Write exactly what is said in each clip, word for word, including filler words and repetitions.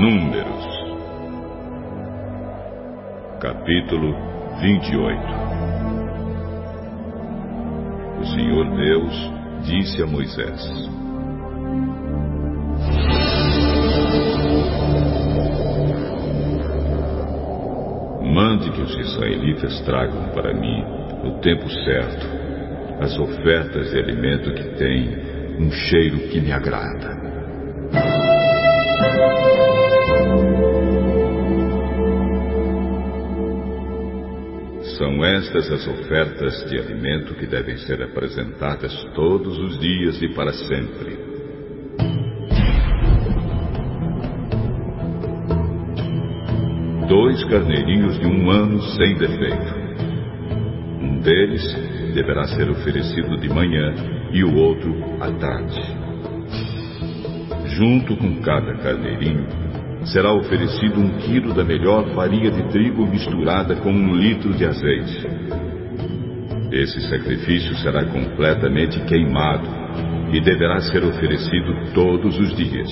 Números, capítulo vinte e oito. O Senhor Deus disse a Moisés: mande que os israelitas tragam para mim, no tempo certo, as ofertas de alimento que têm um cheiro que me agrada. São estas as ofertas de alimento que devem ser apresentadas todos os dias e para sempre. Dois carneirinhos de um ano sem defeito. Um deles deverá ser oferecido de manhã e o outro à tarde. Junto com cada carneirinho, será oferecido um quilo da melhor farinha de trigo misturada com um litro de azeite. Esse sacrifício será completamente queimado e deverá ser oferecido todos os dias.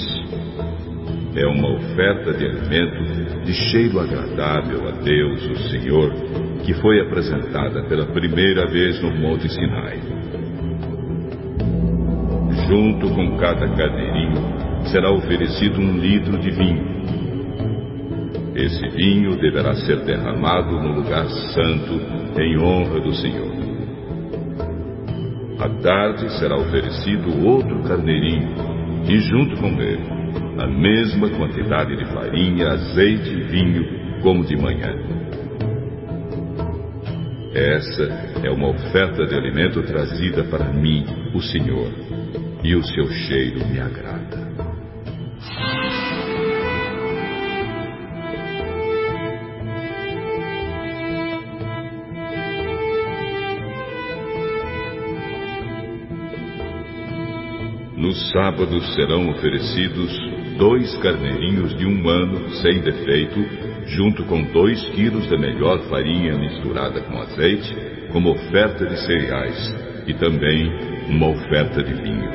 É uma oferta de alimento de cheiro agradável a Deus, o Senhor, que foi apresentada pela primeira vez no Monte Sinai. Junto com cada carneirinho será oferecido um litro de vinho. Esse vinho deverá ser derramado no lugar santo em honra do Senhor. À tarde será oferecido outro carneirinho e junto com ele a mesma quantidade de farinha, azeite e vinho como de manhã. Essa é uma oferta de alimento trazida para mim, o Senhor, e o seu cheiro me agrada. Nos sábados serão oferecidos dois carneirinhos de um ano sem defeito, junto com dois quilos da melhor farinha misturada com azeite, como oferta de cereais, e também uma oferta de vinho.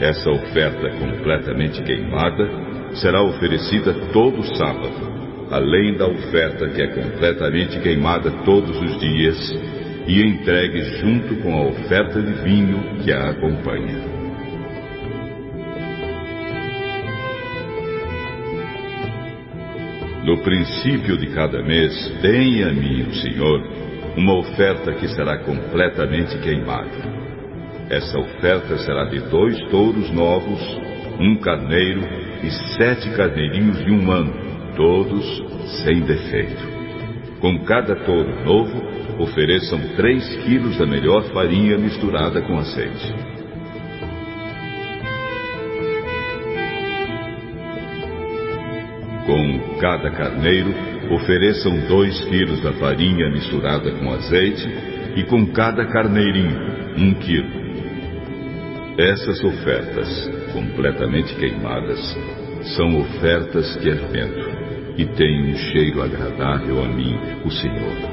Essa oferta completamente queimada será oferecida todo sábado, além da oferta que é completamente queimada todos os dias, e entregue junto com a oferta de vinho que a acompanha. No princípio de cada mês, dê a mim, o Senhor, uma oferta que será completamente queimada. Essa oferta será de dois touros novos, um carneiro e sete carneirinhos de um ano, todos sem defeito. Com cada touro novo, ofereçam três quilos da melhor farinha misturada com azeite. Com cada carneiro, ofereçam dois quilos da farinha misturada com azeite e com cada carneirinho, um quilo. Essas ofertas, completamente queimadas, são ofertas que arrependo e têm um cheiro agradável a mim, o Senhor.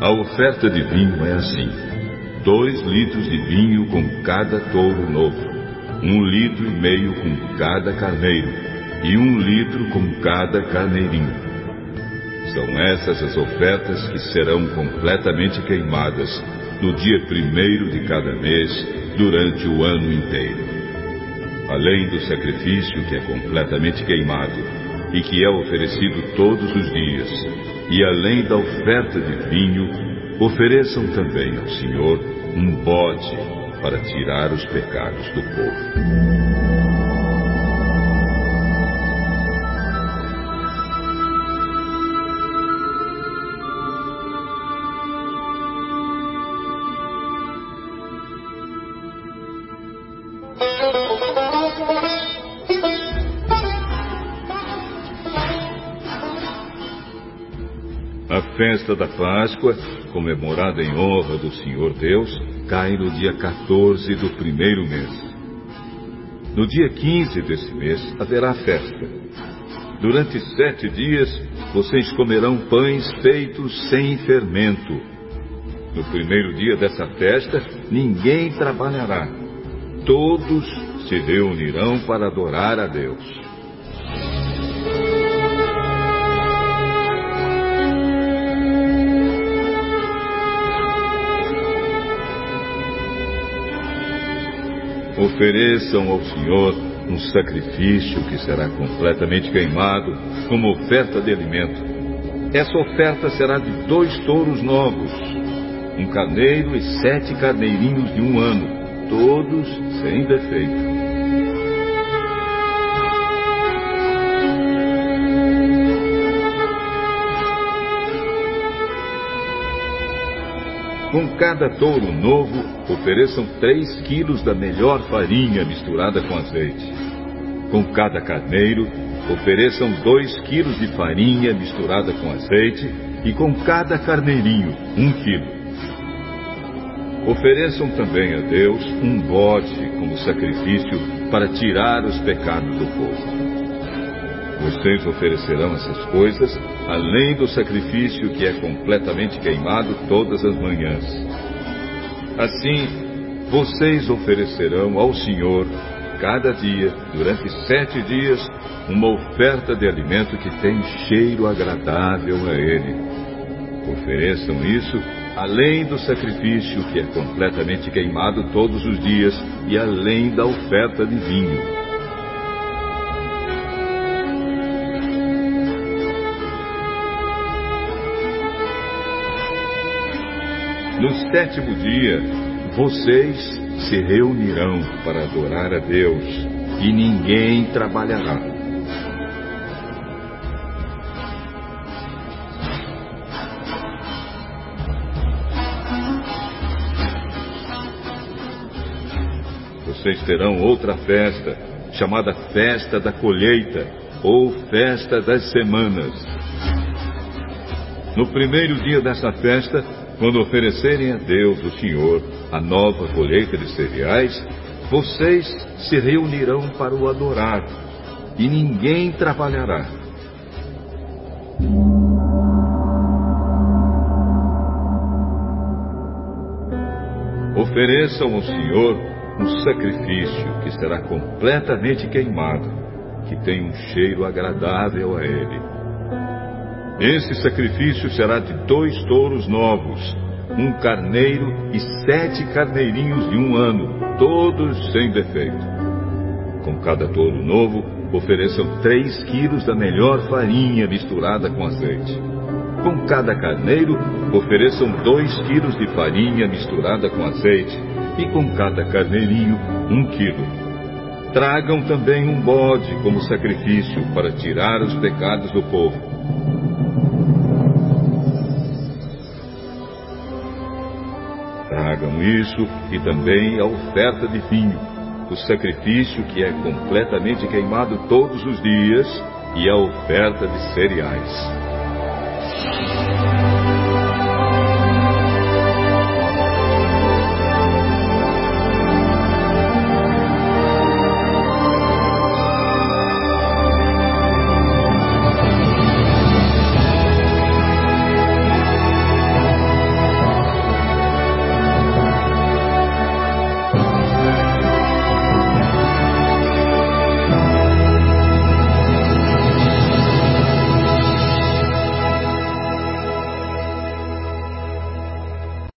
A oferta de vinho é assim: dois litros de vinho com cada touro novo, um litro e meio com cada carneiro e um litro com cada carneirinho. São essas as ofertas que serão completamente queimadas no dia primeiro de cada mês durante o ano inteiro. Além do sacrifício que é completamente queimado e que é oferecido todos os dias, e além da oferta de vinho, ofereçam também ao Senhor um bode para tirar os pecados do povo. A festa da Páscoa, comemorada em honra do Senhor Deus, cai no dia quatorze do primeiro mês. No dia quinze desse mês haverá festa. Durante sete dias vocês comerão pães feitos sem fermento. No primeiro dia dessa festa, ninguém trabalhará. Todos se reunirão para adorar a Deus. Ofereçam ao Senhor um sacrifício que será completamente queimado como oferta de alimento. Essa oferta será de dois touros novos, um carneiro e sete carneirinhos de um ano, todos sem defeito. Com cada touro novo, ofereçam três quilos da melhor farinha misturada com azeite. Com cada carneiro, ofereçam dois quilos de farinha misturada com azeite e com cada carneirinho, um quilo. Ofereçam também a Deus um bode como sacrifício para tirar os pecados do povo. Vocês oferecerão essas coisas além do sacrifício que é completamente queimado todas as manhãs. Assim, vocês oferecerão ao Senhor, cada dia, durante sete dias, uma oferta de alimento que tem cheiro agradável a Ele. Ofereçam isso além do sacrifício que é completamente queimado todos os dias e além da oferta de vinho. No sétimo dia, vocês se reunirão para adorar a Deus, e ninguém trabalhará. Vocês terão outra festa, chamada Festa da Colheita, ou Festa das Semanas. No primeiro dia dessa festa, quando oferecerem a Deus, o Senhor, a nova colheita de cereais, vocês se reunirão para o adorar, e ninguém trabalhará. Ofereçam ao Senhor um sacrifício que será completamente queimado, que tem um cheiro agradável a Ele. Esse sacrifício será de dois touros novos, um carneiro e sete carneirinhos de um ano, todos sem defeito. Com cada touro novo, ofereçam três quilos da melhor farinha misturada com azeite. Com cada carneiro, ofereçam dois quilos de farinha misturada com azeite e com cada carneirinho, um quilo. Tragam também um bode como sacrifício para tirar os pecados do povo. Tragam isso e também a oferta de vinho, o sacrifício que é completamente queimado todos os dias, e a oferta de cereais.